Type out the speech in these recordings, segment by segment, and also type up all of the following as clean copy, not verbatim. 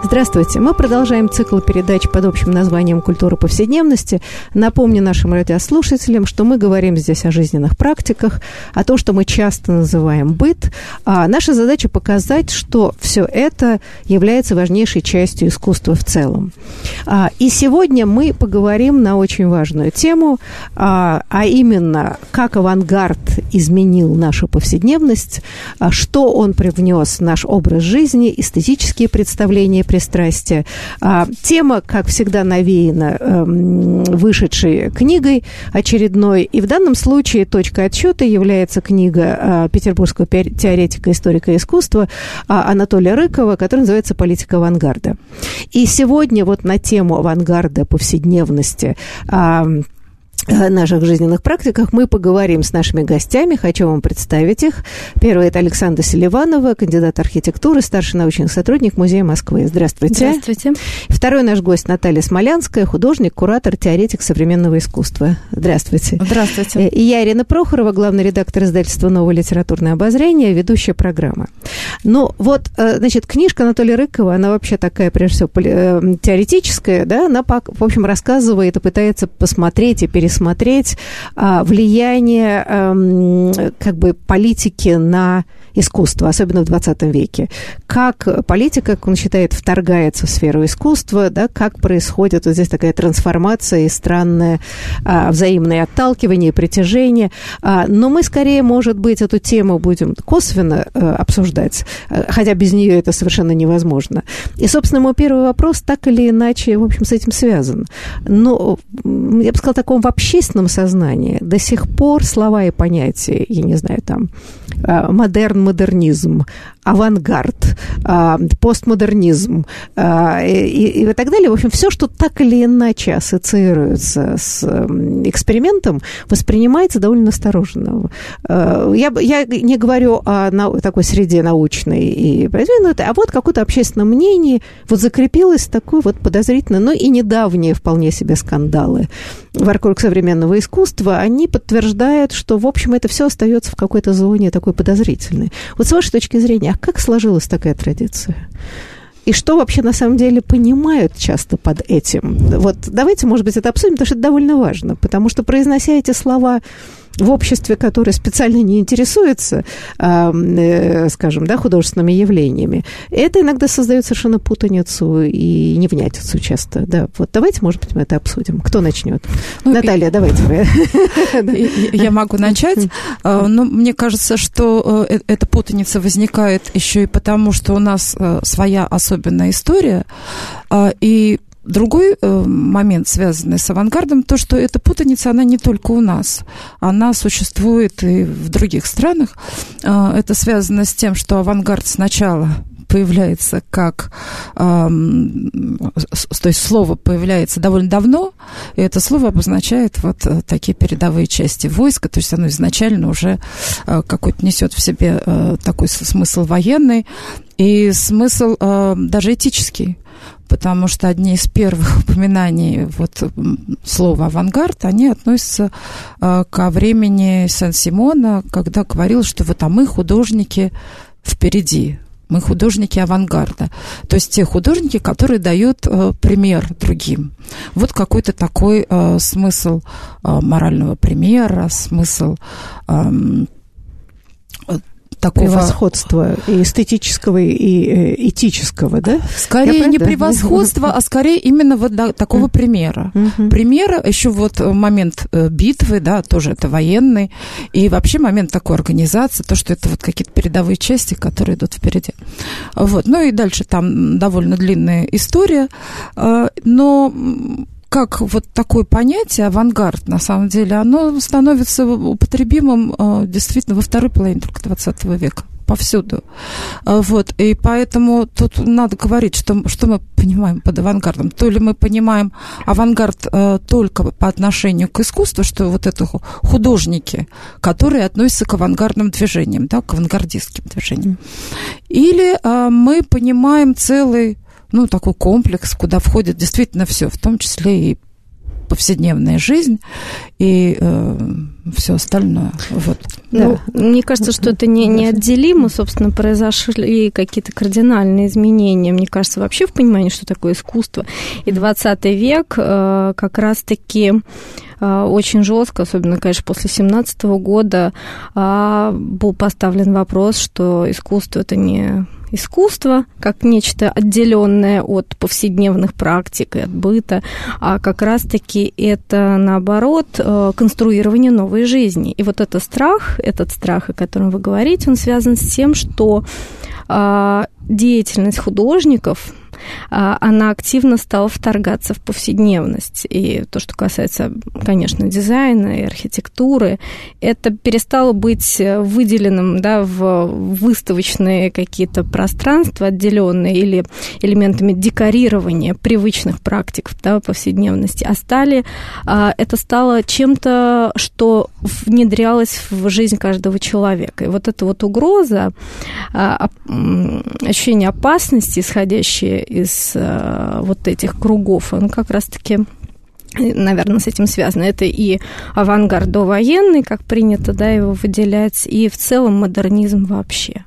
Здравствуйте, мы продолжаем цикл передач под общим названием «Культура повседневности». Напомню нашим радиослушателям, что мы говорим здесь о жизненных практиках, о том, что мы часто называем быт. А наша задача показать, что все это является важнейшей частью искусства в целом. И сегодня мы поговорим на очень важную тему, а именно, как авангард изменил нашу повседневность, что он привнес в наш образ жизни, эстетические представления, пристрастия. Тема, как всегда, навеяна вышедшей книгой очередной. И в данном случае точкой отсчета является книга петербургского теоретика, историка искусства Анатолия Рыкова, которая называется «Политика авангарда». И сегодня вот на тему авангарда, повседневности, о наших жизненных практиках мы поговорим с нашими гостями. Хочу вам представить их. Первый – это Александра Селиванова, кандидат архитектуры, старший научный сотрудник Музея Москвы. Здравствуйте. Здравствуйте. Второй наш гость – Наталья Смолянская, художник, куратор, теоретик современного искусства. Здравствуйте. Здравствуйте. И я, Ирина Прохорова, главный редактор издательства «Новое литературное обозрение», ведущая программы. Ну, вот, значит, книжка Анатолия Рыкова, она вообще такая, прежде всего, теоретическая, да, она, в общем, рассказывает и пытается посмотреть и пересмотреть влияние как бы политики на искусство, особенно в 20 веке. Как политика, как он считает, вторгается в сферу искусства, да, как происходит вот здесь такая трансформация и странное взаимное отталкивание и притяжение. Но мы скорее, может быть, эту тему будем косвенно обсуждать, хотя без нее это совершенно невозможно. И, собственно, мой первый вопрос так или иначе, в общем, с этим связан. Но, я бы сказала, таком в общественном сознании до сих пор слова и понятия, я не знаю, там, модерн, модернизм, авангард, постмодернизм и так далее. В общем, все, что так или иначе ассоциируется с экспериментом, воспринимается довольно осторожно. Я не говорю о такой среде научной и продвинутой, а вот какое-то общественное мнение вот закрепилось такое вот подозрительное, но и недавние вполне себе скандалы вокруг современного искусства, они подтверждают, что, в общем, это все остается в какой-то зоне такой подозрительной. Вот с вашей точки зрения, а как сложилась такая традиция? И что вообще на самом деле понимают часто под этим? Вот давайте, может быть, это обсудим, потому что это довольно важно, потому что, произнося эти слова в обществе, которое специально не интересуется, скажем, да, художественными явлениями, это иногда создает совершенно путаницу и невнятицу часто. Да. Вот давайте, может быть, мы это обсудим. Кто начнет? Ну, Наталья, давайте. Я могу начать. Но мне кажется, что эта путаница возникает еще и потому, что у нас своя особенная история, и другой момент, связанный с авангардом, то, что эта путаница, она не только у нас. Она существует и в других странах. Это связано с тем, что авангард сначала появляется как... то есть слово появляется довольно давно, и это слово обозначает вот такие передовые части войска, то есть оно изначально уже какой-то несет в себе такой смысл военный и смысл даже этический. Потому что одни из первых упоминаний вот, слова «авангард», они относятся ко времени Сен-Симона, когда говорил, что вот, а мы художники впереди, мы художники авангарда. То есть те художники, которые дают пример другим. Вот какой-то такой смысл морального примера, смысл... такого превосходства и эстетического, и этического, да? Скорее не превосходства, а скорее именно вот такого примера. Примера, еще вот момент битвы, да, тоже это военный, и вообще момент такой организации, то, что это вот какие-то передовые части, которые идут впереди. Вот. Ну и дальше там довольно длинная история, но... как вот такое понятие авангард, на самом деле, оно становится употребимым действительно во второй половине только 20 века. повсюду. Вот. И поэтому тут надо говорить, что мы понимаем под авангардом. То ли мы понимаем авангард только по отношению к искусству, что вот это художники, которые относятся к авангардным движениям, да, к авангардистским движениям. Или мы понимаем целый, ну, такой комплекс, куда входит действительно все, в том числе и повседневная жизнь и все остальное. Вот. Да. Ну, мне кажется, что это неотделимо, собственно, произошли какие-то кардинальные изменения, мне кажется, вообще в понимании, что такое искусство. И 20 век как раз-таки очень жестко, особенно, конечно, после 17 года был поставлен вопрос, что искусство – это не... искусство как нечто отделенное от повседневных практик и от быта, а как раз-таки это, наоборот, конструирование новой жизни. И вот этот страх, о котором вы говорите, он связан с тем, что деятельность художников, она активно стала вторгаться в повседневность. И то, что касается, конечно, дизайна и архитектуры, это перестало быть выделенным, да, в выставочные какие-то пространства, отделенные или элементами декорирования привычных практик, да, повседневности, это стало чем-то, что внедрялось в жизнь каждого человека. И вот эта вот угроза, ощущение опасности, исходящее из вот этих кругов, он как раз-таки, наверное, с этим связано. Это и авангард довоенный, как принято, да, его выделять, и в целом модернизм вообще.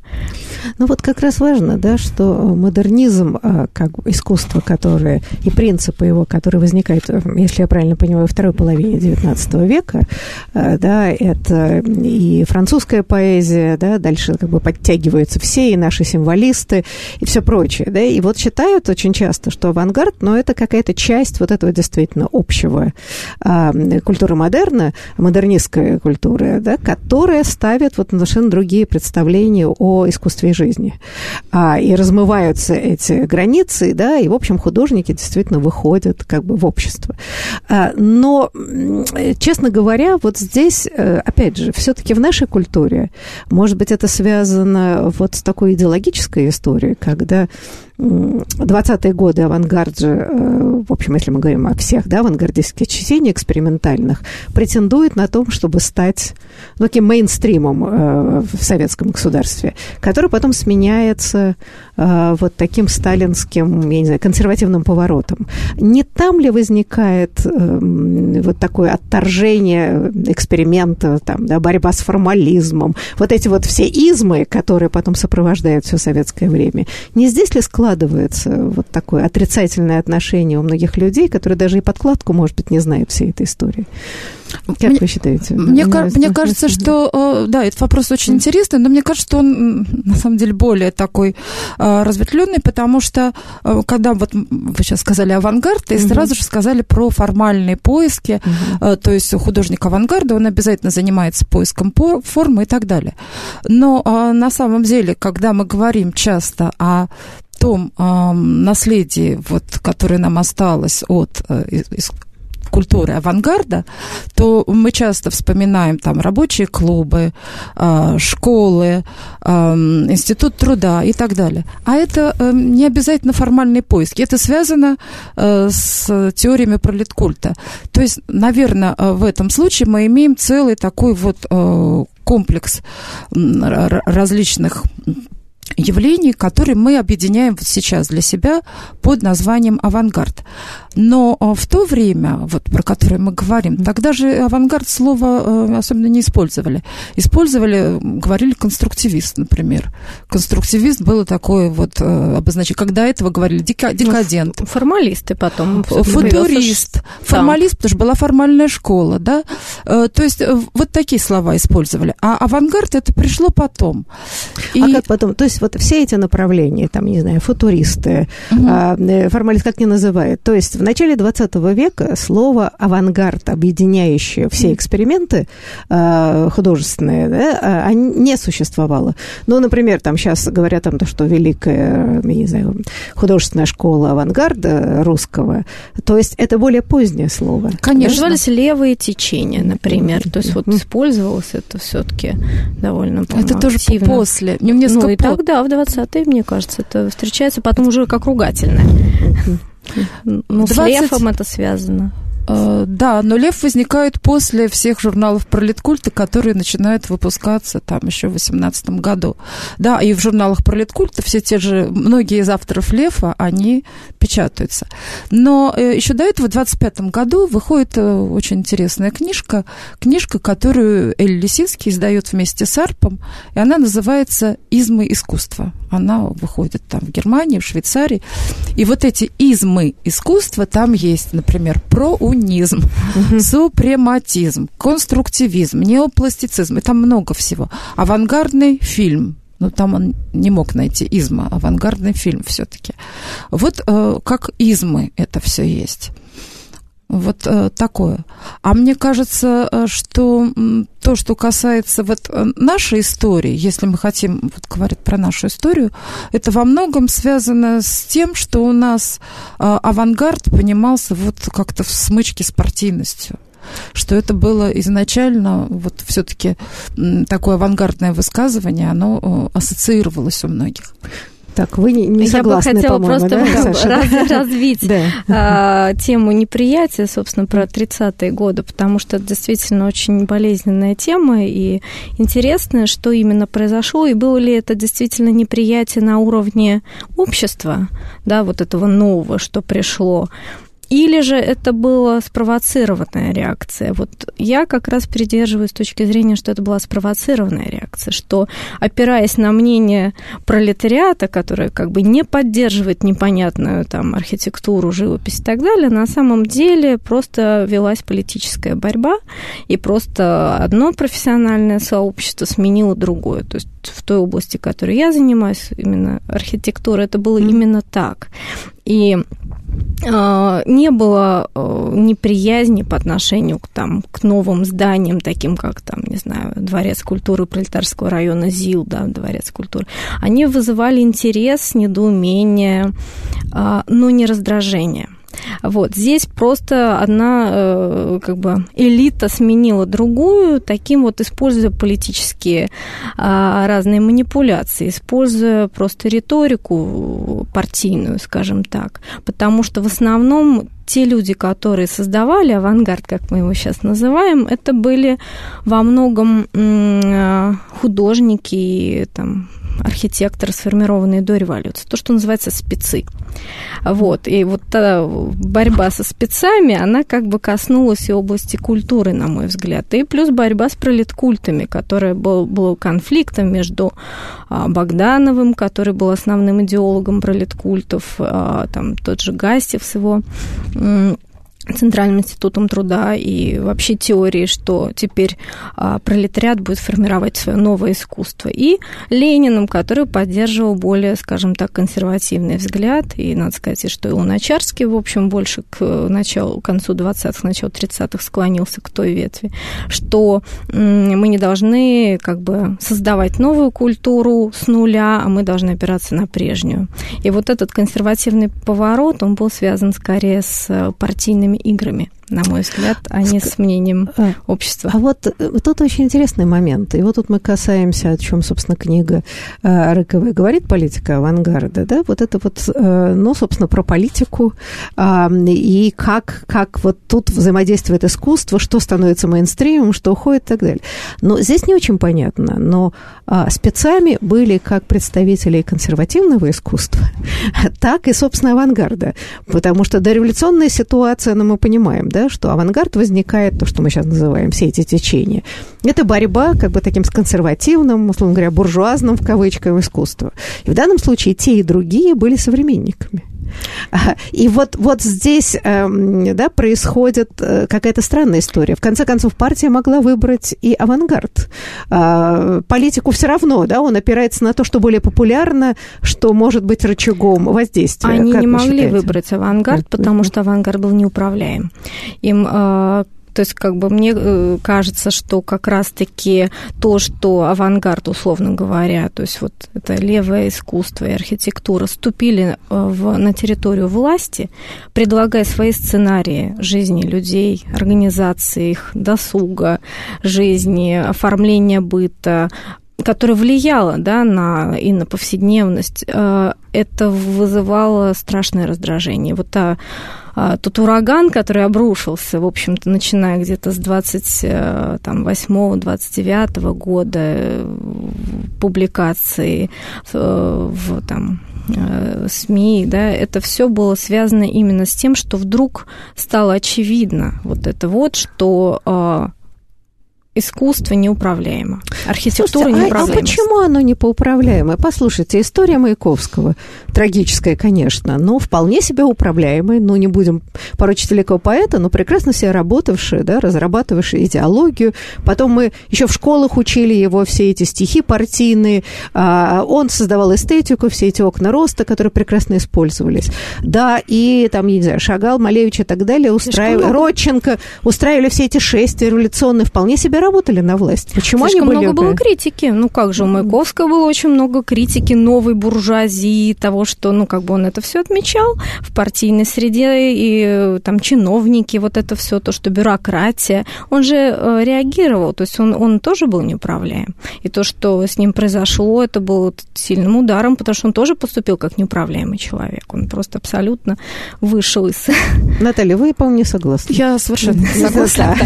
Ну вот как раз важно, да, что модернизм, как искусство, которое и принципы его, которые возникают, если я правильно понимаю, во второй половине XIX века, да, это и французская поэзия, да, дальше как бы подтягиваются все, и наши символисты, и все прочее, да, и вот считают очень часто, что авангард, но это какая-то часть вот этого действительно общего культуры модерна, модернистская культура, да, которая ставит вот совершенно другие представления о искусстве и жизни. И размываются эти границы, да, и, в общем, художники действительно выходят как бы в общество. Но, честно говоря, вот здесь, опять же, все-таки в нашей культуре, может быть, это связано вот с такой идеологической историей, когда 20-е годы авангард же, в общем, если мы говорим о всех, да, авангардистских течениях экспериментальных, претендует на то, чтобы стать, ну, таким мейнстримом в советском государстве, который потом сменяется вот таким сталинским, я не знаю, консервативным поворотом. Не там ли возникает вот такое отторжение эксперимента, там, да, борьба с формализмом, вот эти вот все измы, которые потом сопровождают все советское время? Не здесь ли складывается вот такое отрицательное отношение у многих людей, которые даже и подкладку, может быть, не знают всей этой истории? Как вы считаете? Мне кажется, что... Да, этот вопрос очень интересный, но мне кажется, что он, на самом деле, более такой разветвленный, потому что, когда вот вы сейчас сказали авангард, и сразу же сказали про формальные поиски, то есть художник авангарда, он обязательно занимается поиском формы и так далее. Но на самом деле, когда мы говорим часто о том наследии, вот, которое нам осталось от культуры авангарда, то мы часто вспоминаем там рабочие клубы, школы, институт труда и так далее. А это не обязательно формальные поиски. Это связано с теориями пролеткульта. То есть, наверное, в этом случае мы имеем целый такой вот комплекс различных явлений, которые мы объединяем вот сейчас для себя под названием авангард. Но в то время, вот, про которое мы говорим, тогда же авангард слово особенно не использовали. Говорили конструктивист, например. Конструктивист было такое вот обозначение. Когда этого говорили декадент. Ну, формалисты потом. Футурист. Формалист, потому что была формальная школа, да. То есть вот такие слова использовали. А авангард это пришло потом. А как потом? То есть вот все эти направления, там, не знаю, футуристы, формалисты, как не называют. То есть в начале 20 века слово «авангард», объединяющее все эксперименты художественные, да, не существовало. Ну, например, там сейчас говорят, там, то, что великая, я не знаю, художественная школа авангарда русского, то есть это более позднее слово. Конечно. Назывались левые течения, например. То есть вот использовалось это все-таки довольно активно. Это тоже после. Ну и тогда, в 20-е, мне кажется, это встречается потом уже как ругательное. Ну, с лефом это связано. Да, но «Лев» возникает после всех журналов «Пролеткульта», которые начинают выпускаться там еще в 18 году. Да, и в журналах «Пролеткульта» все те же, многие из авторов «Лефа», они печатаются. Но еще до этого, в 25 году, выходит очень интересная книжка, которую Эль Лисицкий издает вместе с «Арпом», и она называется «Измы искусства». Она выходит там в Германии, в Швейцарии. И вот эти «Измы искусства» там есть, например, проунизм, супрематизм, конструктивизм, неопластицизм, и там много всего. Авангардный фильм. Но там он не мог найти изма, авангардный фильм все-таки. Вот как измы это все есть. Вот такое. А мне кажется, что то, что касается вот нашей истории, если мы хотим вот говорить про нашу историю, это во многом связано с тем, что у нас авангард понимался вот как-то в смычке с партийностью. Что это было изначально, вот все-таки такое авангардное высказывание, оно ассоциировалось у многих. Так, вы не согласны, по-моему, да, Саша? Я бы хотела просто развить тему неприятия, собственно, про 30-е годы, потому что это действительно очень болезненная тема, и интересно, что именно произошло, и было ли это действительно неприятие на уровне общества, да, вот этого нового, что пришло, или же это была спровоцированная реакция? Вот я как раз придерживаюсь точки зрения, что это была спровоцированная реакция, что, опираясь на мнение пролетариата, которое как бы не поддерживает непонятную там архитектуру, живопись и так далее, на самом деле просто велась политическая борьба, и просто одно профессиональное сообщество сменило другое. То есть в той области, которой я занимаюсь, именно архитектура, это было именно так. И не было неприязни по отношению к новым зданиям, таким как, там, не знаю, Дворец культуры Пролетарского района ЗИЛ, да, Дворец культуры. Они вызывали интерес, недоумение, но не раздражение. Вот, здесь просто одна как бы элита сменила другую, таким вот используя политические разные манипуляции, используя просто риторику партийную, скажем так, потому что в основном те люди, которые создавали авангард, как мы его сейчас называем, это были во многом художники и там архитекторы, сформированные до революции. То, что называется спецы. Вот. И вот та борьба со спецами, она как бы коснулась и области культуры, на мой взгляд. И плюс борьба с пролеткультами, которая была конфликтом между Богдановым, который был основным идеологом пролеткультов, там тот же Гастев с его Центральным институтом труда и вообще теории, что теперь пролетариат будет формировать свое новое искусство. И Лениным, который поддерживал более, скажем так, консервативный взгляд. И надо сказать, что и Луначарский, в общем, больше к концу 20-х, началу 30-х склонился к той ветви, что мы не должны как бы создавать новую культуру с нуля, а мы должны опираться на прежнюю. И вот этот консервативный поворот, он был связан скорее с партийными играми, на мой взгляд, а не с мнением общества. А вот тут очень интересный момент. И вот тут мы касаемся, о чем, собственно, книга Рыковой говорит, «Политика авангарда». Да? Вот это вот, ну, собственно, про политику и как вот тут взаимодействует искусство, что становится мейнстримом, что уходит и так далее. Но здесь не очень понятно. Но спецами были как представители консервативного искусства, так и, собственно, авангарда. Потому что дореволюционная ситуация, ну, мы понимаем, да, что авангард возникает, то, что мы сейчас называем, все эти течения. Это борьба как бы таким с консервативным, условно говоря, буржуазным, в кавычках, искусством. И в данном случае те и другие были современниками. И вот здесь, да, происходит какая-то странная история. В конце концов, партия могла выбрать и авангард. Политику все равно, да, он опирается на то, что более популярно, что может быть рычагом воздействия. Они как не могли выбрать авангард, потому что авангард был неуправляем. То есть, как бы, мне кажется, что как раз-таки то, что авангард, условно говоря, то есть вот это левое искусство и архитектура, ступили на территорию власти, предлагая свои сценарии жизни людей, организации их досуга, жизни, оформления быта, которое влияло, да, на повседневность, это вызывало страшное раздражение. Вот тот ураган, который обрушился, в общем-то, начиная где-то с 28-29 года публикации в СМИ, да, это все было связано именно с тем, что вдруг стало очевидно что искусство неуправляемо, архитектура неуправляема. А почему оно не поуправляемое? Послушайте, история Маяковского, трагическая, конечно, но вполне себе управляемая, не будем порочить великого поэта, но прекрасно себе работавшая, да, разрабатывавшая идеологию. Потом мы еще в школах учили его все эти стихи партийные, он создавал эстетику, все эти окна роста, которые прекрасно использовались. Да, и Шагал, Малевич и так далее, Родченко, устраивали все эти шествия революционные, вполне себе работали на власть. Почему они были? Слишком много было критики. У Маяковского было очень много критики новой буржуазии, того, что, он это все отмечал в партийной среде, и чиновники, это все, то, что бюрократия. Он же реагировал, то есть он тоже был неуправляем. И то, что с ним произошло, это было сильным ударом, потому что он тоже поступил как неуправляемый человек. Он просто абсолютно вышел из... Наталья, вы, по-моему, не согласны. Я совершенно согласна.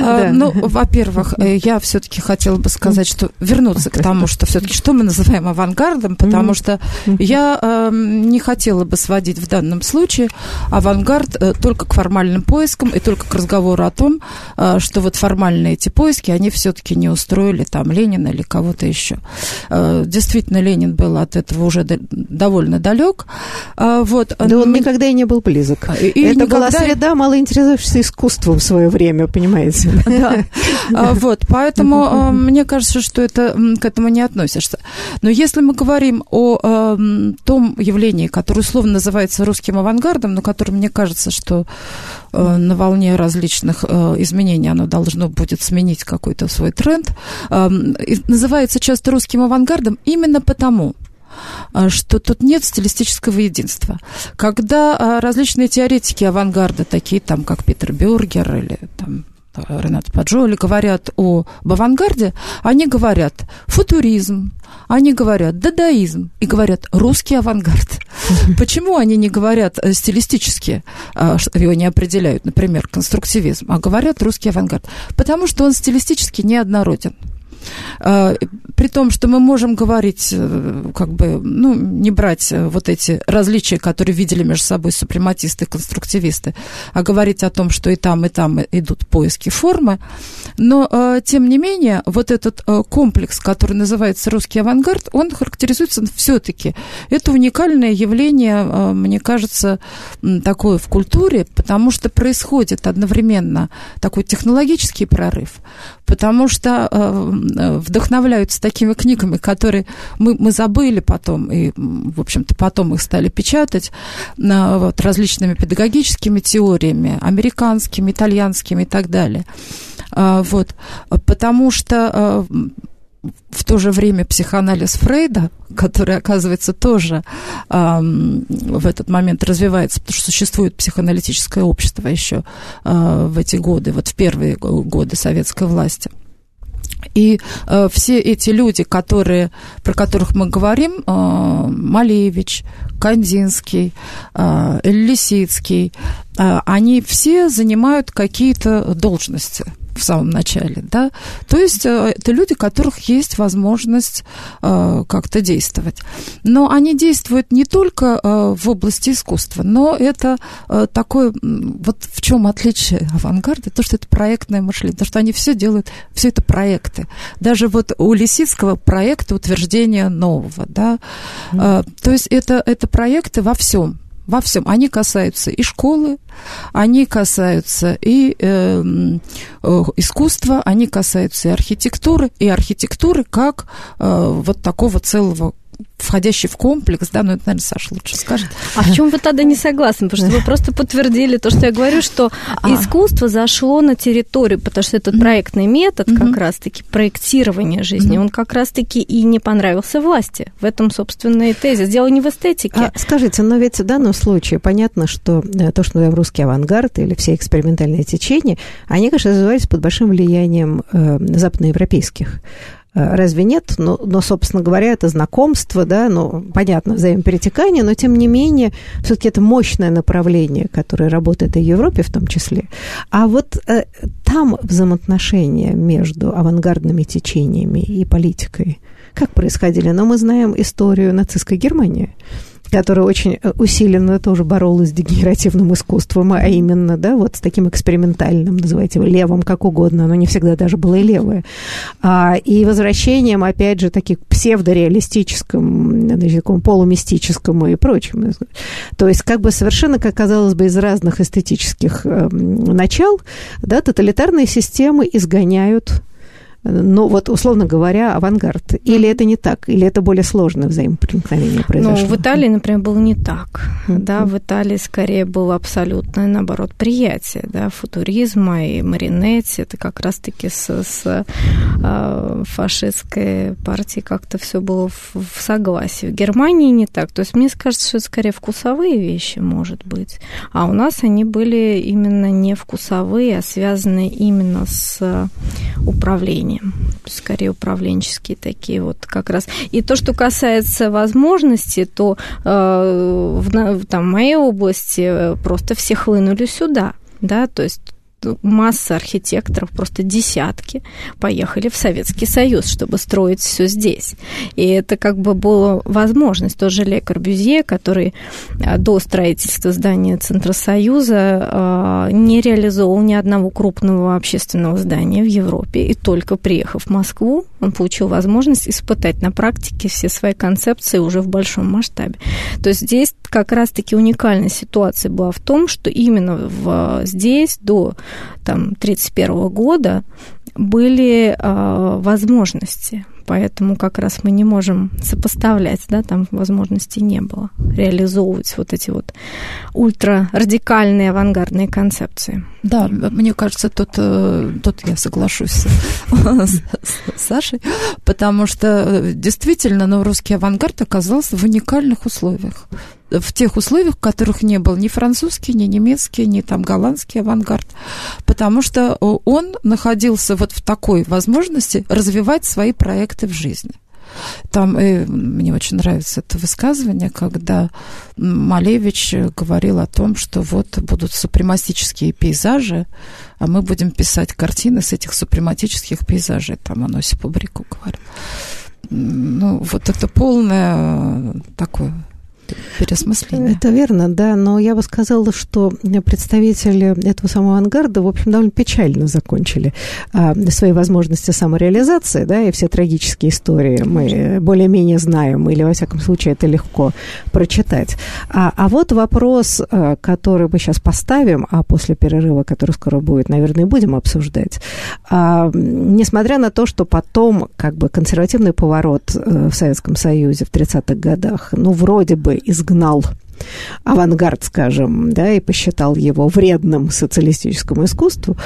Да. Во-первых, я все-таки хотела бы сказать, что вернуться к тому, что все-таки что мы называем авангардом, потому что я не хотела бы сводить в данном случае авангард только к формальным поискам и только к разговору о том, что вот формальные эти поиски, они все-таки не устроили Ленина или кого-то еще. Действительно, Ленин был от этого уже довольно далек. Он никогда и не был близок. Это была среда, мало интересовавшаяся искусством в свое время, понимаете? Да. Поэтому мне кажется, что это к этому не относишься. Но если мы говорим о том явлении, которое условно называется русским авангардом, но которое, мне кажется, что на волне различных изменений оно должно будет сменить какой-то свой тренд, называется часто русским авангардом именно потому, что тут нет стилистического единства. Когда различные теоретики авангарда, такие как Питер Бюргер или Ренат Паджоли, говорят об авангарде, они говорят футуризм, они говорят дадаизм и говорят русский авангард. Почему они не говорят стилистически, его не определяют, например, конструктивизм, а говорят русский авангард? Потому что он стилистически неоднороден. При том, что мы можем говорить, не брать вот эти различия, которые видели между собой супрематисты и конструктивисты, а говорить о том, что и там идут поиски формы. Но, тем не менее, вот этот комплекс, который называется русский авангард, он характеризуется все-таки. Это уникальное явление, мне кажется, такое в культуре, потому что происходит одновременно такой технологический прорыв, потому что вдохновляются такими книгами, которые мы забыли потом, и, в общем-то, потом их стали печатать различными педагогическими теориями, американскими, итальянскими и так далее. Потому что в то же время психоанализ Фрейда, который, оказывается, тоже в этот момент развивается, потому что существует психоаналитическое общество еще в эти годы, в первые годы советской власти. И все эти люди, про которых мы говорим, Малевич, Кандинский, Эль Лисицкий, они все занимают какие-то должности. в самом начале, да, то есть это люди, у которых есть возможность как-то действовать. Но они действуют не только в области искусства, но это такое, вот в чем отличие авангарда, то, что это проектное мышление, то, что они все делают, все это проекты. Даже вот у Лисицкого проекта утверждения нового, да, то есть это проекты во всем. Во всем. Они касаются и школы, они касаются и искусства, они касаются и архитектуры как вот такого целого, входящий в комплекс, да, но это, наверное, Саша лучше скажет. А в чем вы тогда не согласны? Потому что вы просто подтвердили то, что я говорю, что искусство зашло на территорию, потому что этот проектный метод, как раз-таки, проектирование жизни, он как раз-таки и не понравился власти. В этом, собственно, и тезис. Дело не в эстетике. А, скажите, но ведь в данном случае понятно, что то, что называем русский авангард или все экспериментальные течения, они, конечно, развивались под большим влиянием западноевропейских. Разве нет? Но, собственно говоря, это знакомство, да, ну, понятно, взаимоперетекание, но, тем не менее, все-таки это мощное направление, которое работает и в Европе в том числе. А вот там взаимоотношения между авангардными течениями и политикой как происходили? Но мы знаем историю нацистской Германии, которая очень усиленно тоже боролась с дегенеративным искусством, а именно, да, вот с таким экспериментальным, называйте его левым, как угодно, но не всегда даже было и левое. И возвращением, опять же, таких псевдореалистическим, значит, такому полумистическому и прочему. То есть как бы совершенно, как казалось бы, из разных эстетических начал, да, тоталитарные системы изгоняют, ну, вот, условно говоря, авангард. Или это не так? Или это более сложное взаимопроникновение произошло? Ну, в Италии, например, было не так. Да, в Италии скорее было абсолютное, наоборот, приятие, да, футуризма и маринетти. Это как раз-таки с фашистской партией как-то все было в согласии. В Германии не так. То есть мне кажется, что это скорее вкусовые вещи, может быть. А у нас они были именно не вкусовые, а связаны именно с управлением. Скорее управленческие такие вот как раз. И то, что касается возможностей, то в моей области просто все хлынули сюда, да, то есть масса архитекторов, просто десятки, поехали в Советский Союз, чтобы строить все здесь. И это как бы была возможность. Тоже Ле Корбюзье, который до строительства здания Центра Союза не реализовал ни одного крупного общественного здания в Европе. И только приехав в Москву, он получил возможность испытать на практике все свои концепции уже в большом масштабе. То есть здесь как раз-таки уникальная ситуация была в том, что именно здесь до 1931 года были возможности, поэтому как раз мы не можем сопоставлять, да, там возможностей не было реализовывать вот эти вот ультрарадикальные авангардные концепции. Да, мне кажется, тут я соглашусь с Сашей, потому что действительно, но русский авангард оказался в уникальных условиях. В тех условиях, в которых не был ни французский, ни немецкий, ни там голландский авангард, потому что он находился вот в такой возможности развивать свои проекты в жизни. Там, и мне очень нравится это высказывание, когда Малевич говорил о том, что вот будут супрематические пейзажи, а мы будем писать картины с этих супрематических пейзажей. Там он Осипу Брику говорил. Ну, вот это полное такое переосмысление. Это верно, да, но я бы сказала, что представители этого самого авангарда, в общем, довольно печально закончили свои возможности самореализации, да, и все трагические истории мы более-менее знаем, или, во всяком случае, это легко прочитать. А вот вопрос, который мы сейчас поставим, а после перерыва, который скоро будет, наверное, будем обсуждать. Несмотря на то, что потом, как бы, консервативный поворот в Советском Союзе в 30-х годах, ну, вроде бы изгнал авангард, скажем, да, и посчитал его вредным социалистическому искусству.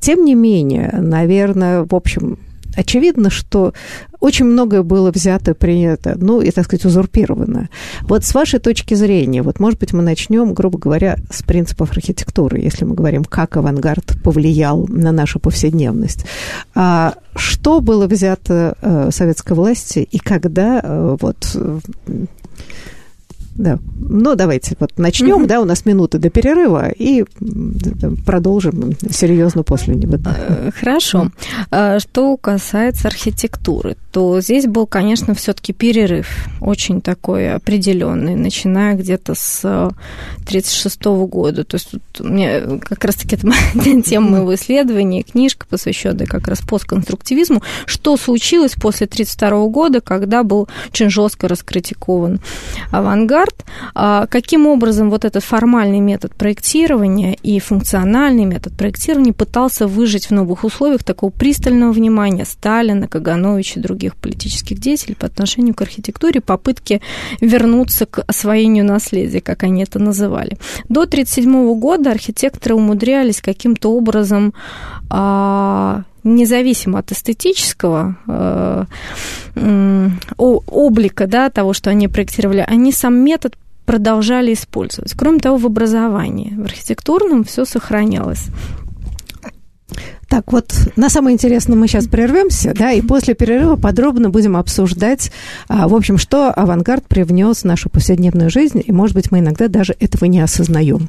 Тем не менее, наверное, в общем, очевидно, что очень многое было взято, принято, ну, и, так сказать, узурпировано. Вот с вашей точки зрения, вот, может быть, мы начнем, грубо говоря, с принципов архитектуры, если мы говорим, как авангард повлиял на нашу повседневность. Что было взято советской власти и когда вот Да. Ну, давайте вот начнем, да, у нас минута до перерыва, и продолжим серьезно после него. Хорошо. Что касается архитектуры, то здесь был, конечно, все-таки перерыв очень такой определенный, начиная где-то с 1936 года. То есть у меня как раз-таки это тема моего исследования, книжка, посвященная как раз постконструктивизму, что случилось после 1932 года, когда был очень жестко раскритикован авангард. Каким образом вот этот формальный метод проектирования и функциональный метод проектирования пытался выжить в новых условиях такого пристального внимания Сталина, Кагановича и других политических деятелей по отношению к архитектуре, попытки вернуться к освоению наследия, как они это называли. До 1937 года архитекторы умудрялись каким-то образом независимо от эстетического облика, да, того, что они проектировали, они сам метод продолжали использовать. Кроме того, в образовании, в архитектурном все сохранялось. Так, вот на самое интересное мы сейчас прервемся, да, и после перерыва подробно будем обсуждать, в общем, что авангард привнес в нашу повседневную жизнь, и, может быть, мы иногда даже этого не осознаем.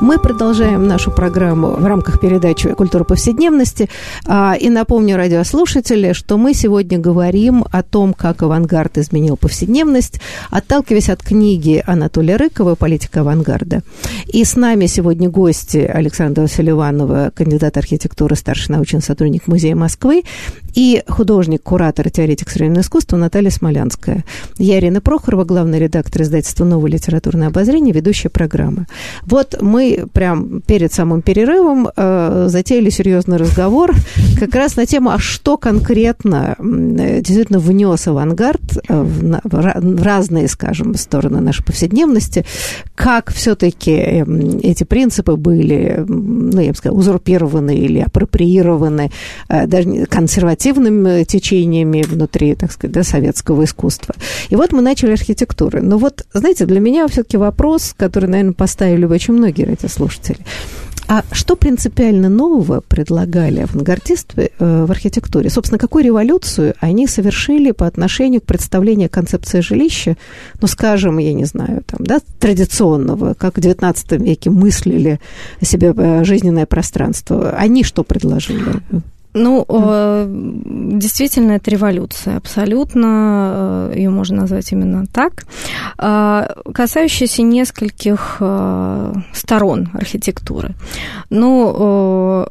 Мы продолжаем нашу программу в рамках передачи «Культура повседневности». И напомню радиослушателям, что мы сегодня говорим о том, как авангард изменил повседневность, отталкиваясь от книги Анатолия Рыкова «Политика авангарда». И с нами сегодня гости Александра Селиванова, кандидат архитектуры, старший научный сотрудник Музея Москвы, и художник, куратор и теоретик современного искусства Наталья Смолянская. Я Ирина Прохорова, главный редактор издательства «Новое литературное обозрение», ведущая программы. Вот мы прям перед самым перерывом затеяли серьезный разговор как раз на тему, а что конкретно действительно внес авангард в разные, скажем, стороны нашей повседневности, как все-таки эти принципы были, ну, я бы сказала, узурпированы или апроприированы, даже консервативно течениями внутри, так сказать, да, советского искусства. И вот мы начали архитектуры. Но вот, знаете, для меня все-таки вопрос, который, наверное, поставили бы очень многие радиослушатели. А что принципиально нового предлагали авангардисты в архитектуре? Собственно, какую революцию они совершили по отношению к представлению концепции жилища, ну, скажем, я не знаю, там, да, традиционного, как в XIX веке мыслили себе жизненное пространство? Они что предложили? Ну, действительно, это революция, абсолютно, ее можно назвать именно так, касающаяся нескольких сторон архитектуры. Ну,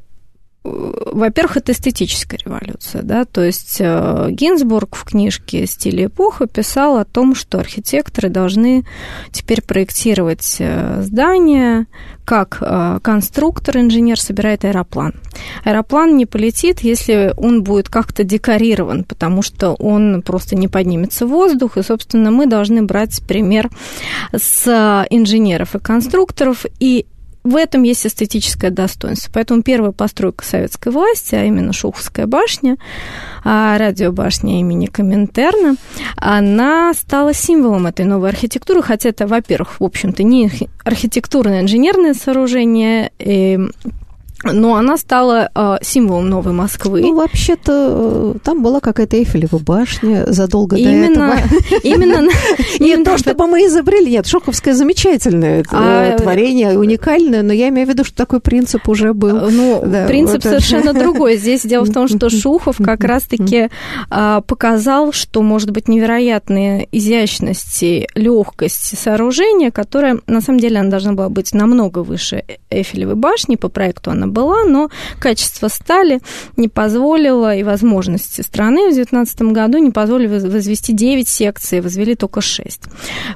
во-первых, это эстетическая революция, да, то есть Гинзбург в книжке «Стиль и эпоха» писал о том, что архитекторы должны теперь проектировать здания, как конструктор-инженер собирает аэроплан. Аэроплан не полетит, если он будет как-то декорирован, потому что он просто не поднимется в воздух, и, собственно, мы должны брать пример с инженеров и конструкторов, и в этом есть эстетическое достоинство. Поэтому первая постройка советской власти, а именно Шуховская башня, радиобашня имени Коминтерна, она стала символом этой новой архитектуры, хотя это, во-первых, в общем-то, не архитектурное, инженерное сооружение, но она стала символом новой Москвы. Ну, вообще-то, там была какая-то Эйфелева башня задолго до этого. Именно то, чтобы мы изобрели. Нет, Шуховская замечательное творение, уникальное, но я имею в виду, что такой принцип уже был. Ну, да, принцип вот совершенно другой. Здесь дело в том, что Шухов как раз-таки показал, что, может быть, невероятные изящности, легкость сооружения, которая, на самом деле, она должна была быть намного выше Эйфелевой башни, по проекту она была, но качество стали не позволило, и возможности страны в 2019 году не позволили возвести 9 секций, возвели только 6.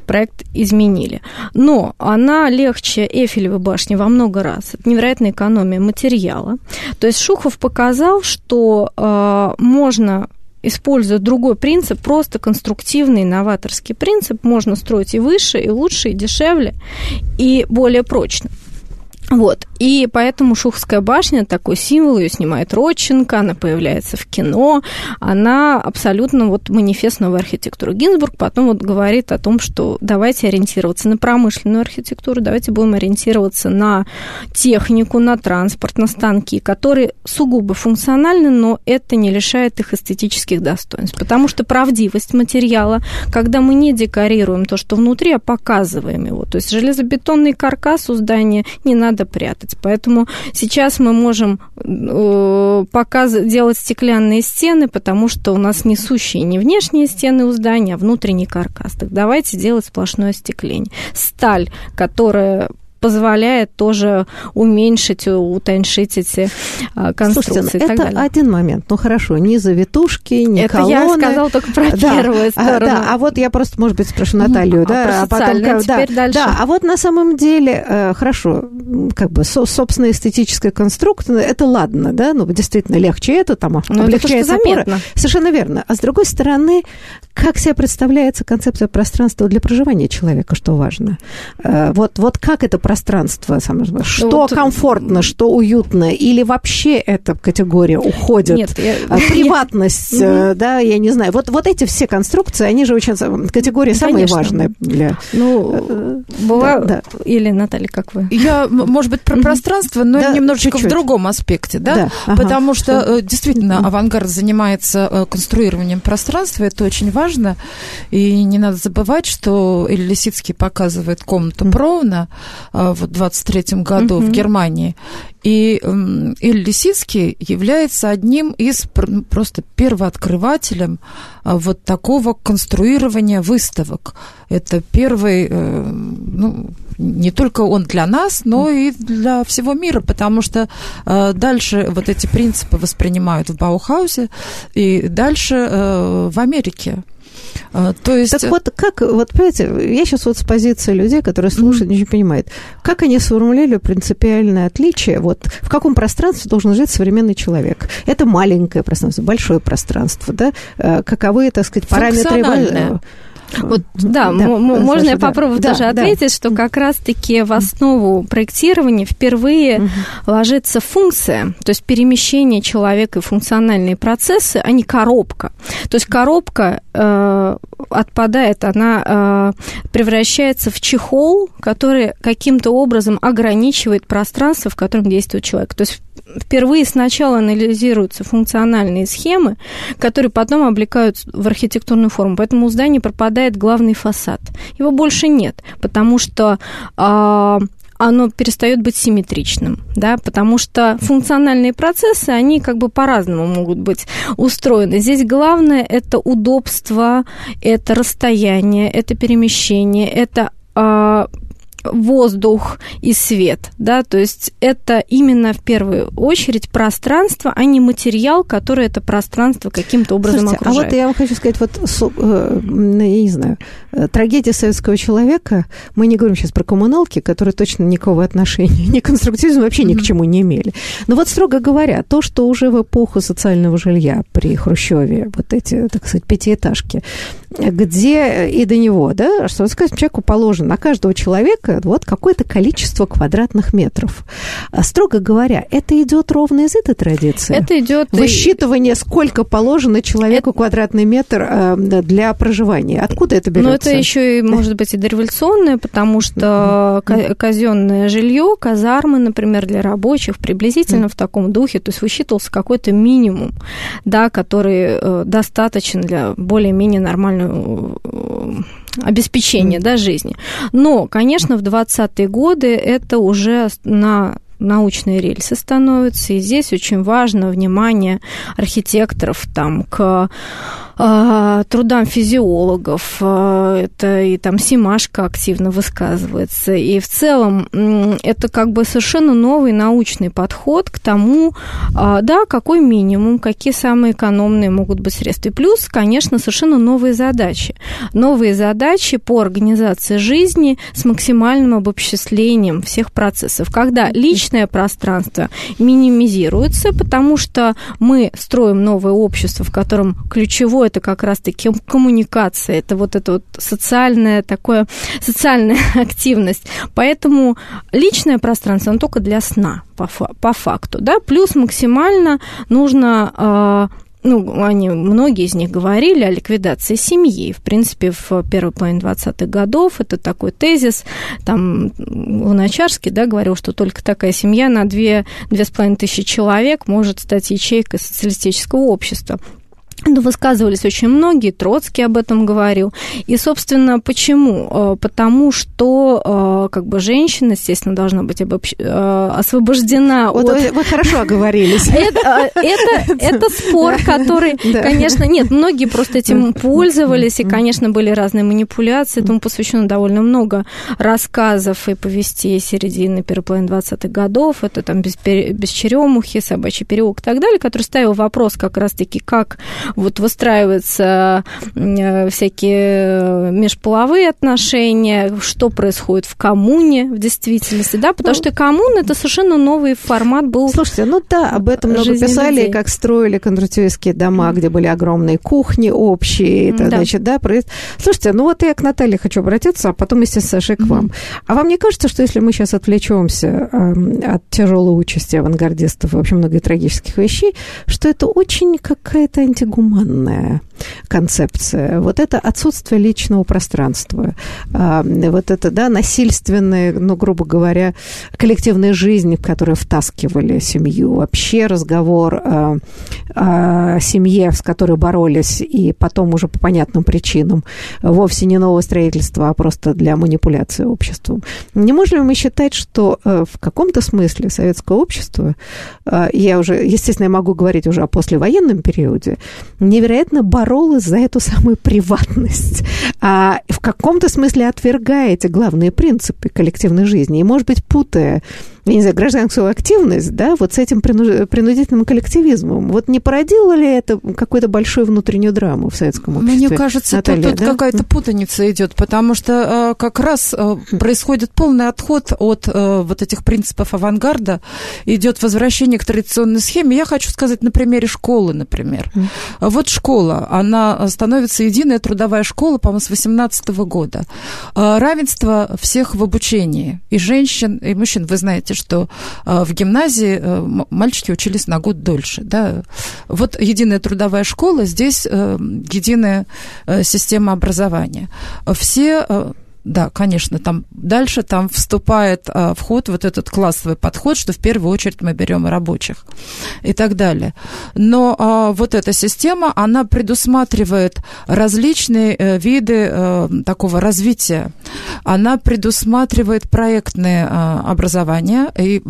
Проект изменили. Но она легче Эйфелевой башни во много раз. Это невероятная экономия материала. То есть Шухов показал, что можно, используя другой принцип, просто конструктивный, новаторский принцип, можно строить и выше, и лучше, и дешевле, и более прочно. Вот. И поэтому Шуховская башня, такой символ, ее снимает Родченко, она появляется в кино, она абсолютно вот манифест новой архитектуры. Гинзбург потом вот говорит о том, что давайте ориентироваться на промышленную архитектуру, давайте будем ориентироваться на технику, на транспорт, на станки, которые сугубо функциональны, но это не лишает их эстетических достоинств, потому что правдивость материала, когда мы не декорируем то, что внутри, а показываем его, то есть железобетонный каркас у здания не надо прятать. Поэтому сейчас мы можем делать стеклянные стены, потому что у нас несущие не внешние стены у здания, а внутренний каркас. Так давайте делать сплошное остекление. Сталь, которая позволяет тоже уменьшить, утоншить эти конструкции. Слушайте, это и так далее. Один момент. Ну, хорошо, ни завитушки, ни это колонны. Это я сказала только про первую сторону. Да, а вот я просто, может быть, спрошу Наталью. А вот на самом деле, хорошо, как бы, собственно, эстетическая конструкция, это ладно, да, ну, действительно, легче это, там, облегчается опора. Совершенно верно. А с другой стороны, как себе представляется концепция пространства для проживания человека, что важно? Вот как это пространство, что вот комфортно, что уютно, или вообще эта категория уходит? Нет, приватность, да, я не знаю. Вот эти все конструкции, они же очень категории самые важные для... Ну, была... Да. Или, Наталья, как вы? Я, может быть, про пространство, но немножечко чуть-чуть в другом аспекте, да? Да. Потому что, действительно, авангард занимается конструированием пространства, это очень важно, и не надо забывать, что Эль Лисицкий показывает комнату Проуна в 23-м году в Германии. И Эль Лисицкий является одним из просто первооткрывателем вот такого конструирования выставок. Это первый, ну, не только он для нас, но и для всего мира, потому что дальше вот эти принципы воспринимают в Баухаузе и дальше в Америке. То есть... Так вот, как, вот, понимаете, я сейчас вот с позиции людей, которые слушают, ничего не понимают, как они сформулировали принципиальное отличие, вот, в каком пространстве должен жить современный человек? Это маленькое пространство, большое пространство, да? Каковы, так сказать, параметры... Вот, да, можно я попробую тоже ответить, что как раз-таки в основу проектирования впервые ложится функция, то есть перемещение человека и функциональные процессы, а не коробка. То есть коробка отпадает, она превращается в чехол, который каким-то образом ограничивает пространство, в котором действует человек. То есть впервые сначала анализируются функциональные схемы, которые потом облекают в архитектурную форму. Поэтому у здания пропадает главный фасад. Его больше нет, потому что оно перестает быть симметричным, да, потому что функциональные процессы, они как бы по-разному могут быть устроены. Здесь главное – это удобство, это расстояние, это перемещение, это воздух и свет, да, то есть это именно в первую очередь пространство, а не материал, который это пространство каким-то образом окружает. А вот я вам хочу сказать, вот, я не знаю, трагедия советского человека, мы не говорим сейчас про коммуналки, которые точно никакого отношения, ни к конструктивизму вообще ни к чему не имели. Но вот, строго говоря, то, что уже в эпоху социального жилья при Хрущеве, вот эти, так сказать, пятиэтажки, где и до него, да, что, скажем, человеку положено, на каждого человека вот какое-то количество квадратных метров. Строго говоря, это идет ровно из этой традиции? Это идет... Высчитывание, сколько положено человеку квадратный метр для проживания. Откуда это берется? Ну, это еще и, может быть, и дореволюционное, потому что казенное жилье, казармы, например, для рабочих, приблизительно в таком духе, то есть высчитывался какой-то минимум, да, который достаточен для более-менее нормального обеспечения, да, жизни. Но, конечно, в 20-е годы это уже на научные рельсы становятся, и здесь очень важно внимание архитекторов там, к трудам физиологов, это и там Семашко активно высказывается, и в целом это как бы совершенно новый научный подход к тому, да, какой минимум, какие самые экономные могут быть средства, и плюс, конечно, совершенно новые задачи. новые задачи по организации жизни с максимальным обобществлением всех процессов, когда личное пространство минимизируется, потому что мы строим новое общество, в котором ключевое это как раз-таки коммуникация, это вот социальная, такое, социальная активность. Поэтому личное пространство, оно только для сна, по факту, да, плюс максимально нужно... Ну, они, многие из них говорили о ликвидации семьи. В принципе, в первой половине 20-х годов это такой тезис. Там Луначарский, да, говорил, что только такая семья на 2-2,5 тысячи человек может стать ячейкой социалистического общества. Ну, высказывались очень многие, Троцкий об этом говорил. И, собственно, почему? Потому что как бы, женщина, естественно, должна быть освобождена вот от... Вы хорошо оговорились. Это спор, который, конечно, нет, многие просто этим пользовались, и, конечно, были разные манипуляции. Этому посвящено довольно много рассказов и повестей середины первой половины 20-х годов. Это там «Без черемухи», «Собачий переулок» и так далее, который ставил вопрос как раз-таки, как... Вот выстраиваются всякие межполовые отношения, что происходит в коммуне в действительности, да, потому что коммуна – это совершенно новый формат был. Слушайте, ну да, об этом много писали, людей. Как строили кондратьевские дома, где были огромные кухни общие. Это, да. Значит, да, Слушайте, ну вот я к Наталье хочу обратиться, а потом, естественно, Саша, к вам. А вам не кажется, что если мы сейчас отвлечемся от тяжелой участи авангардистов и, в общем, многих трагических вещей, что это очень какая-то антигуманная концепция. Вот это отсутствие личного пространства. Вот это, да, насильственная, ну, грубо говоря, коллективная жизнь, в которую втаскивали семью. Вообще разговор о семье, с которой боролись, и потом уже по понятным причинам вовсе не нового строительства, а просто для манипуляции обществом. Не можем ли мы считать, что в каком-то смысле советское общество, я уже, естественно, я могу говорить уже о послевоенном периоде, невероятно боролась за эту самую приватность. В каком-то смысле отвергаете главные принципы коллективной жизни. И, может быть, путая, я не знаю, гражданскую активность, да, вот с этим принудительным коллективизмом. Вот не породило ли это какую-то большую внутреннюю драму в советском обществе? Мне кажется, тут да? Какая-то путаница идет, потому что как раз происходит полный отход от вот этих принципов авангарда, идет возвращение к традиционной схеме. Я хочу сказать на примере школы, например. Вот школа, она становится единая трудовая школа, по-моему, с 18 года. Равенство всех в обучении, и женщин, и мужчин, вы знаете, что в гимназии мальчики учились на год дольше. Да? Вот единая трудовая школа, здесь единая система образования. Все... Да, конечно, там дальше там вступает в ход вот этот классовый подход, что в первую очередь мы берем рабочих и так далее. Но вот эта система, она предусматривает различные виды такого развития. Она предусматривает проектное образование, и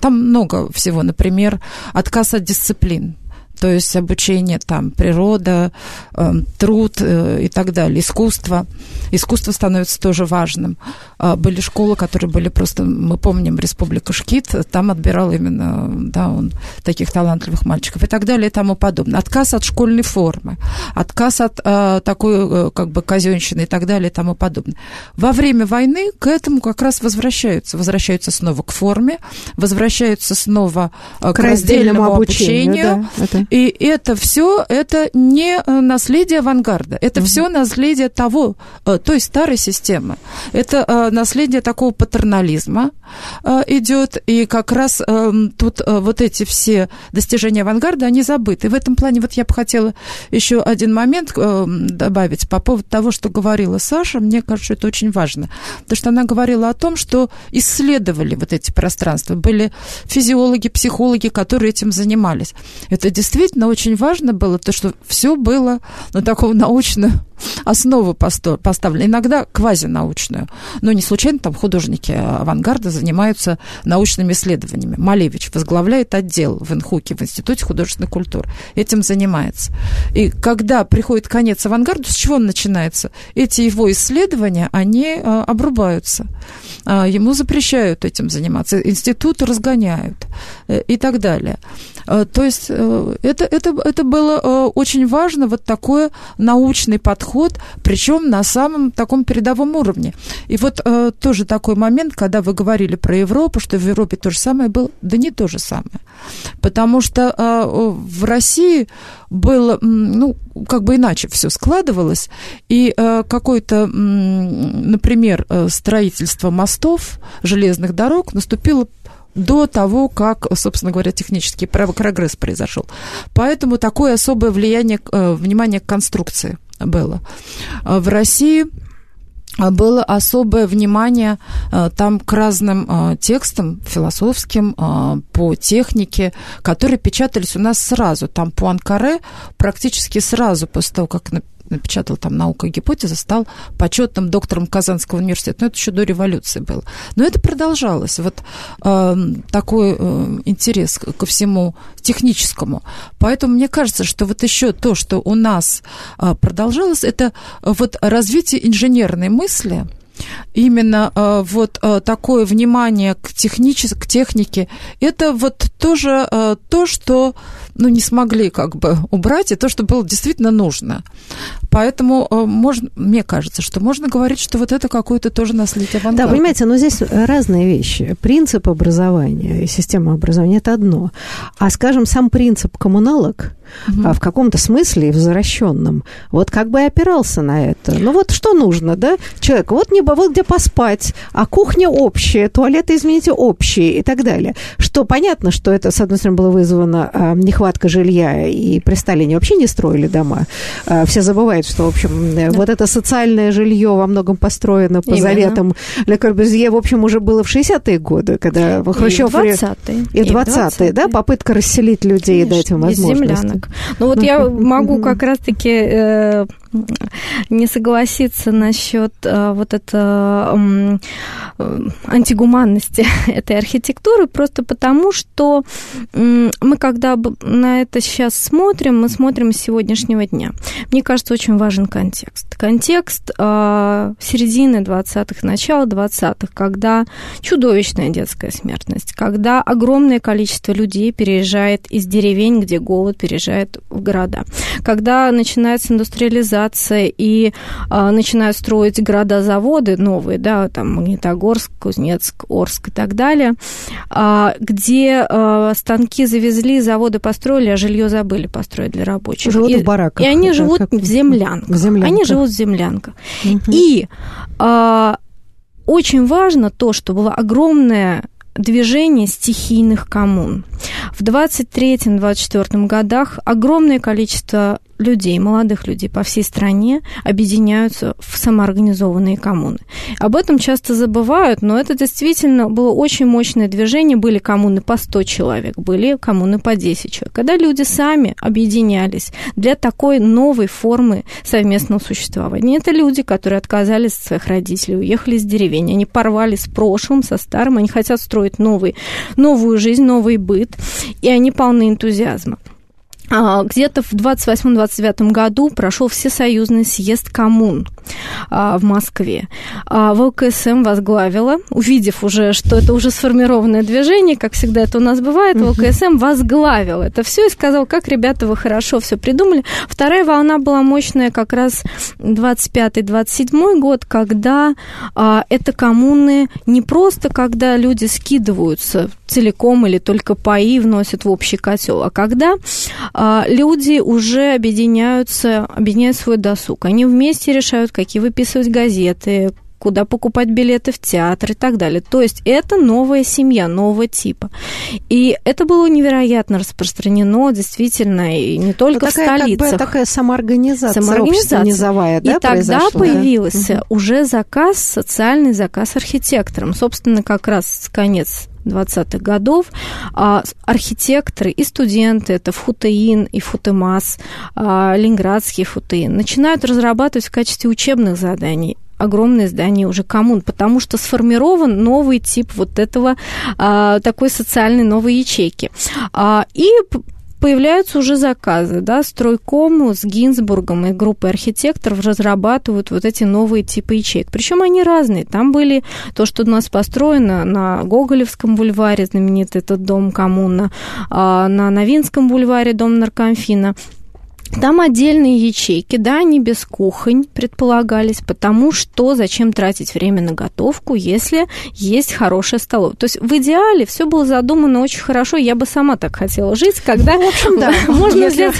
там много всего, например, отказ от дисциплин. То есть обучение, там, природа, труд и так далее, искусство. Искусство становится тоже важным. Были школы, которые были просто, мы помним, Республика Шкит, там отбирал именно, да, таких талантливых мальчиков и так далее и тому подобное. Отказ от школьной формы, отказ от такой, как бы, казенщины и так далее и тому подобное. Во время войны к этому как раз возвращаются. Возвращаются снова к форме, возвращаются снова к раздельному обучению. Да, это... И это все, это не наследие авангарда, это все наследие той старой системы. Это наследие такого патернализма идет, и как раз тут вот эти все достижения авангарда, они забыты. И в этом плане вот я бы хотела еще один момент добавить по поводу того, что говорила Саша, мне кажется, это очень важно, потому что она говорила о том, что исследовали вот эти пространства, были физиологи, психологи, которые этим занимались. Это действительно очень важно было, то, что все было на такую научную основу поставлено, иногда квазинаучную. Но не случайно там художники авангарда занимаются научными исследованиями. Малевич возглавляет отдел в Инхуке, в Институте художественной культуры. Этим занимается. И когда приходит конец авангарду, с чего он начинается? Эти его исследования, они обрубаются. Ему запрещают этим заниматься. Институты разгоняют и так далее. То есть это было очень важно, вот такой научный подход, подход, причем на самом таком передовом уровне. И вот тоже такой момент, когда вы говорили про Европу, что в Европе то же самое было, да не то же самое. Потому что в России было, ну, как бы иначе все складывалось, и какое-то, например, строительство мостов, железных дорог наступило до того, как, собственно говоря, технический прогресс произошел. Поэтому такое особое влияние, внимание к конструкции было. В России было особое внимание там к разным текстам философским, по технике, которые печатались у нас сразу. Там Пуанкаре практически сразу после того, как напечатал там «Наука и гипотеза», стал почетным доктором Казанского университета. Но это еще до революции было. Но это продолжалось. Вот такой интерес ко всему техническому. Поэтому мне кажется, что вот еще то, что у нас продолжалось, это вот развитие инженерной мысли, именно вот такое внимание к технике, это вот тоже то, что ну, не смогли как бы убрать, и то, что было действительно нужно. Поэтому мне кажется, что можно говорить, что вот это какое-то тоже наследие авангарда. Да, понимаете, но здесь разные вещи. Принцип образования и система образования – это одно. А, скажем, сам принцип коммуналок, в каком-то смысле возвращенном, вот как бы и опирался на это. Ну вот что нужно, да, человеку? Вот небо, вот где поспать, а кухня общая, туалеты, извините, общие и так далее. Что понятно, что это, с одной стороны, было вызвано нехватка жилья, и при Сталине вообще не строили дома. Все забывают, что, в общем, вот это социальное жилье во многом построено по заветам Ле Корбюзье, в общем, уже было в 60-е годы, когда Хрущев... И 20-е, да, попытка расселить людей, конечно, и дать им возможность. Ну вот я могу как раз-таки не согласиться насчет вот этой антигуманности этой архитектуры, просто потому, что мы, когда на это сейчас смотрим, мы смотрим с сегодняшнего дня. Мне кажется, очень важен контекст. Контекст середины 20-х, начала 20-х, когда чудовищная детская смертность, когда огромное количество людей переезжает из деревень, где голод, переезжает в города, когда начинается индустриализация, и начинают строить города-заводы новые, да, там Магнитогорск, Кузнецк, Орск и так далее, где станки завезли, заводы построили, а жилье забыли построить для рабочих. Живут в бараках. И они живут в землянках. Они живут в землянках. Угу. И очень важно то, что было огромное движение стихийных коммун. В 1923-1924 годах огромное количество людей, молодых людей по всей стране объединяются в самоорганизованные коммуны. Об этом часто забывают, но это действительно было очень мощное движение. Были коммуны по 100 человек, были коммуны по 10 человек. Когда люди сами объединялись для такой новой формы совместного существования. Это люди, которые отказались от своих родителей, уехали из деревень. Они порвались с прошлым, со старым. Они хотят строить новую жизнь, новый быт. И они полны энтузиазма. Где-то в 1928-1929 году прошел всесоюзный съезд коммун в Москве. ВКСМ возглавила, увидев уже, что это уже сформированное движение, как всегда это у нас бывает, ВКСМ возглавил это все и сказал, как, ребята, вы хорошо все придумали. Вторая волна была мощная как раз 1925-1927 год, когда это коммуны не просто, когда люди скидываются целиком или только паи вносят в общий котел, а когда... люди уже объединяют свой досуг. Они вместе решают, какие выписывать газеты, куда покупать билеты в театр и так далее. То есть это новая семья, нового типа. И это было невероятно распространено, действительно, и не только в столицах. Как бы, такая самоорганизация общественнизовая, да, произошла? И тогда появился уже заказ, социальный заказ архитекторам. Собственно, как раз конец 20-х годов, архитекторы и студенты, это Вхутеин и Футемас, Ленинградский Вхутеин, начинают разрабатывать в качестве учебных заданий огромные здания уже коммун, потому что сформирован новый тип вот этого, такой социальной новой ячейки. И появляются уже заказы, да, стройком с Гинзбургом и группой архитекторов разрабатывают вот эти новые типы ячеек. Причем они разные. Там были то, что у нас построено на Гоголевском бульваре, знаменитый этот дом коммуна, на Новинском бульваре дом наркомфина. Там отдельные ячейки, да, они без кухонь предполагались, потому что зачем тратить время на готовку, если есть хорошая столовая. То есть в идеале все было задумано очень хорошо, я бы сама так хотела жить, когда можно взять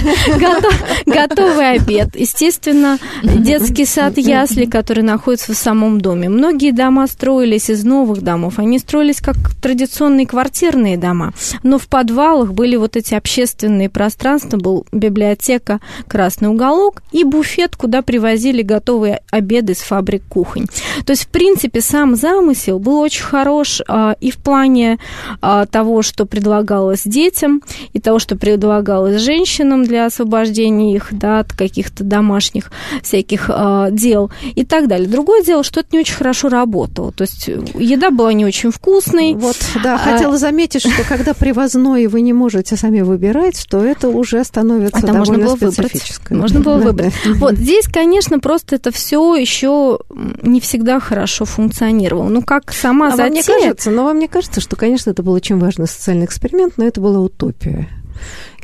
готовый обед. Естественно, детский сад, ясли, который находится в самом доме. Многие дома строились из новых домов, они строились как традиционные квартирные дома, но в подвалах были вот эти общественные пространства, был библиотека, красный уголок и буфет, куда привозили готовые обеды из фабрик кухонь. То есть, в принципе, сам замысел был очень хорош и в плане того, что предлагалось детям, и того, что предлагалось женщинам для освобождения их, да, от каких-то домашних всяких дел и так далее. Другое дело, что это не очень хорошо работало. То есть еда была не очень вкусной. Вот, да, хотела заметить, что когда привозное вы не можете сами выбирать, что это уже становится довольно специфическое. Можно было выбрать. Вот здесь, конечно, просто это все еще не всегда хорошо функционировало. Ну, как сама затея... Вам не кажется, что, конечно, это был очень важный социальный эксперимент, но это была утопия.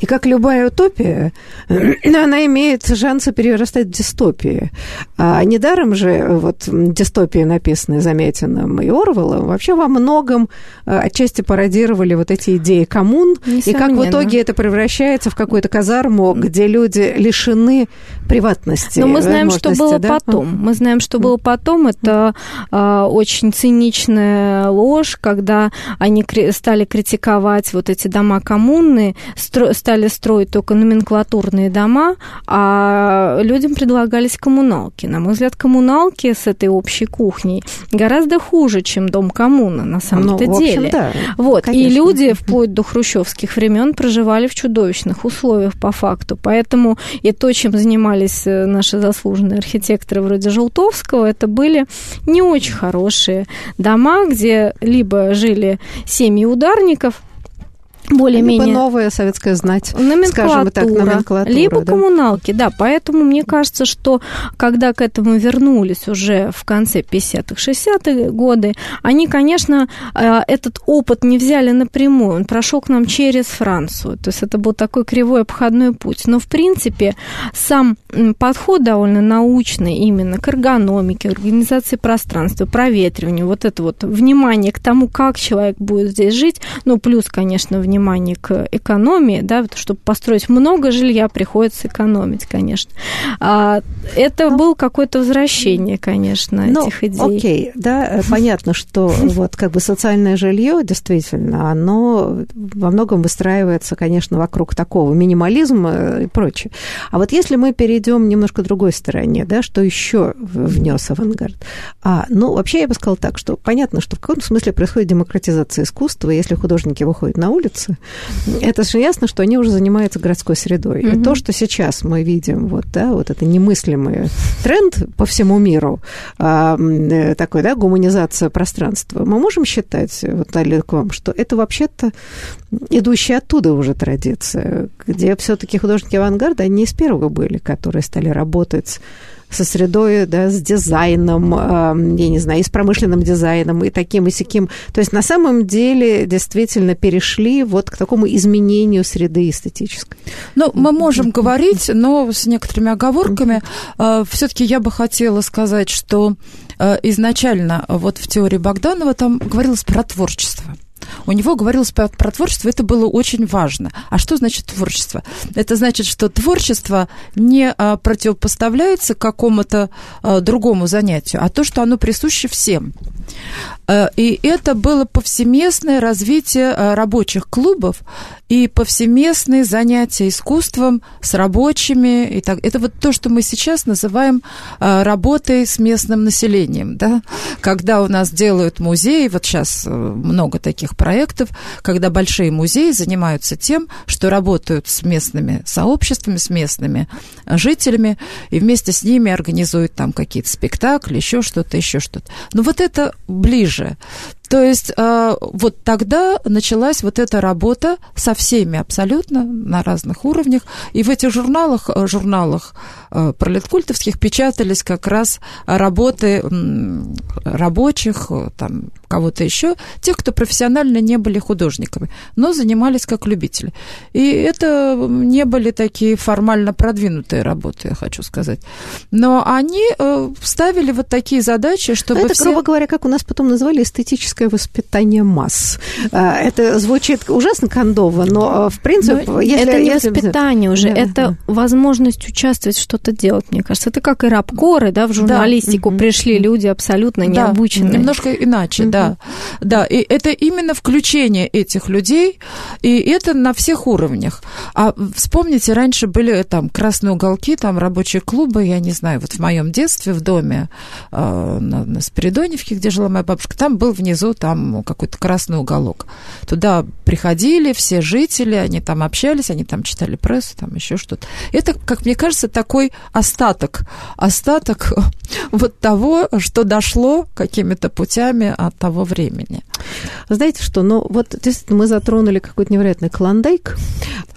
И как любая утопия, она имеет шансы перерастать в дистопии. А недаром же вот дистопии, написанные Замятиным и Орвеллом, вообще во многом отчасти пародировали вот эти идеи коммун. Несомненно. И как в итоге это превращается в какую-то казарму, где люди лишены приватности. Но мы знаем, что было потом. Мы знаем, что было потом. Это очень циничная ложь, когда они стали критиковать вот эти дома коммуны, стали строить только номенклатурные дома, а людям предлагались коммуналки. На мой взгляд, коммуналки с этой общей кухней гораздо хуже, чем дом коммуна на самом-то деле. Да, вот. И люди вплоть до хрущевских времен проживали в чудовищных условиях по факту. Поэтому и то, чем занимались наши заслуженные архитекторы вроде Желтовского, это были не очень хорошие дома, где либо жили семьи ударников, более-менее. Либо новая советская знать, скажем так, номенклатура. Либо коммуналки, да. Поэтому мне кажется, что когда к этому вернулись уже в конце 50-х, 60-х годы, они, конечно, этот опыт не взяли напрямую. Он прошел к нам через Францию. То есть это был такой кривой обходной путь. Но, в принципе, сам подход довольно научный именно к эргономике, организации пространства, проветриванию, вот это вот внимание к тому, как человек будет здесь жить, ну, плюс, конечно, внимание к экономии, да, чтобы построить много жилья, приходится экономить, конечно. Это было какое-то возвращение, конечно, этих идей. Окей, да, понятно, что вот как бы социальное жилье, действительно, оно во многом выстраивается, конечно, вокруг такого минимализма и прочее. А вот если мы перейдем немножко к другой стороне, да, что еще внес авангард? Ну, вообще я бы сказала так, что понятно, что в каком-то смысле происходит демократизация искусства, если художники выходят на улицу, это же ясно, что они уже занимаются городской средой. И то, что сейчас мы видим, вот, да, вот это немыслимый тренд по всему миру, такой, да, гуманизация пространства, мы можем считать, вот, Аликом, что это вообще-то идущая оттуда уже традиция, где все-таки художники авангарда, они из первого были, которые стали работать со средой, да, с дизайном, я не знаю, и с промышленным дизайном, и таким, и сяким. То есть на самом деле действительно перешли вот к такому изменению среды эстетической. Ну, мы можем говорить, но с некоторыми оговорками. Все-таки я бы хотела сказать, что изначально вот в теории Богданова там говорилось про творчество. У него говорилось про творчество, это было очень важно. А что значит творчество? Это значит, что творчество не противопоставляется какому-то другому занятию, а то, что оно присуще всем. И это было повсеместное развитие рабочих клубов и повсеместные занятия искусством с рабочими. И так. Это вот то, что мы сейчас называем работой с местным населением. Да? Когда у нас делают музеи, вот сейчас много таких проектов, когда большие музеи занимаются тем, что работают с местными сообществами, с местными жителями, и вместе с ними организуют там какие-то спектакли, еще что-то, еще что-то. Но вот это ближе. То есть вот тогда началась вот эта работа со всеми абсолютно на разных уровнях. И в этих журналах, пролеткультовских печатались как раз работы рабочих, там, кого-то еще, тех, кто профессионально не были художниками, но занимались как любители. И это не были такие формально продвинутые работы, я хочу сказать. Но они ставили вот такие задачи, чтобы... Это, грубо говоря, как у нас потом назвали, эстетическое воспитание масс. Это звучит ужасно кондово, но в принципе... Но если это не воспитание уже, да, это возможность участвовать, что-то делать, мне кажется. Это как и рабкоры, да, в журналистику пришли люди абсолютно необученные. Да, немножко иначе, да. И это именно включение этих людей, и это на всех уровнях. А вспомните, раньше были там красные уголки, там рабочие клубы, я не знаю, вот в моем детстве в доме на Спиридоневке, где жила моя бабушка, там был внизу там какой-то красный уголок. Туда приходили все жители, они там общались, они там читали прессу, там еще что-то. Это, как мне кажется, такой остаток вот того, что дошло какими-то путями от того времени. Знаете что, ну вот мы затронули какой-то невероятный клондайк,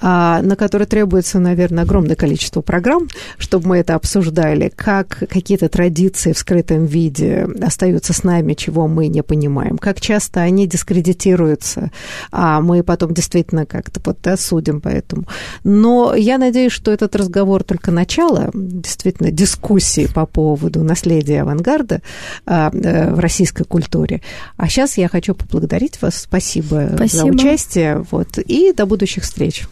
на который требуется, наверное, огромное количество программ, чтобы мы это обсуждали, как какие-то традиции в скрытом виде остаются с нами, чего мы не понимаем, как часто они дискредитируются, а мы потом действительно как-то вот, да, судим по этому. Но я надеюсь, что этот разговор только начало, действительно, дискуссии по поводу наследия авангарда в российской культуре. А сейчас я хочу поблагодарить вас. Спасибо за участие. Вот, и до будущих встреч.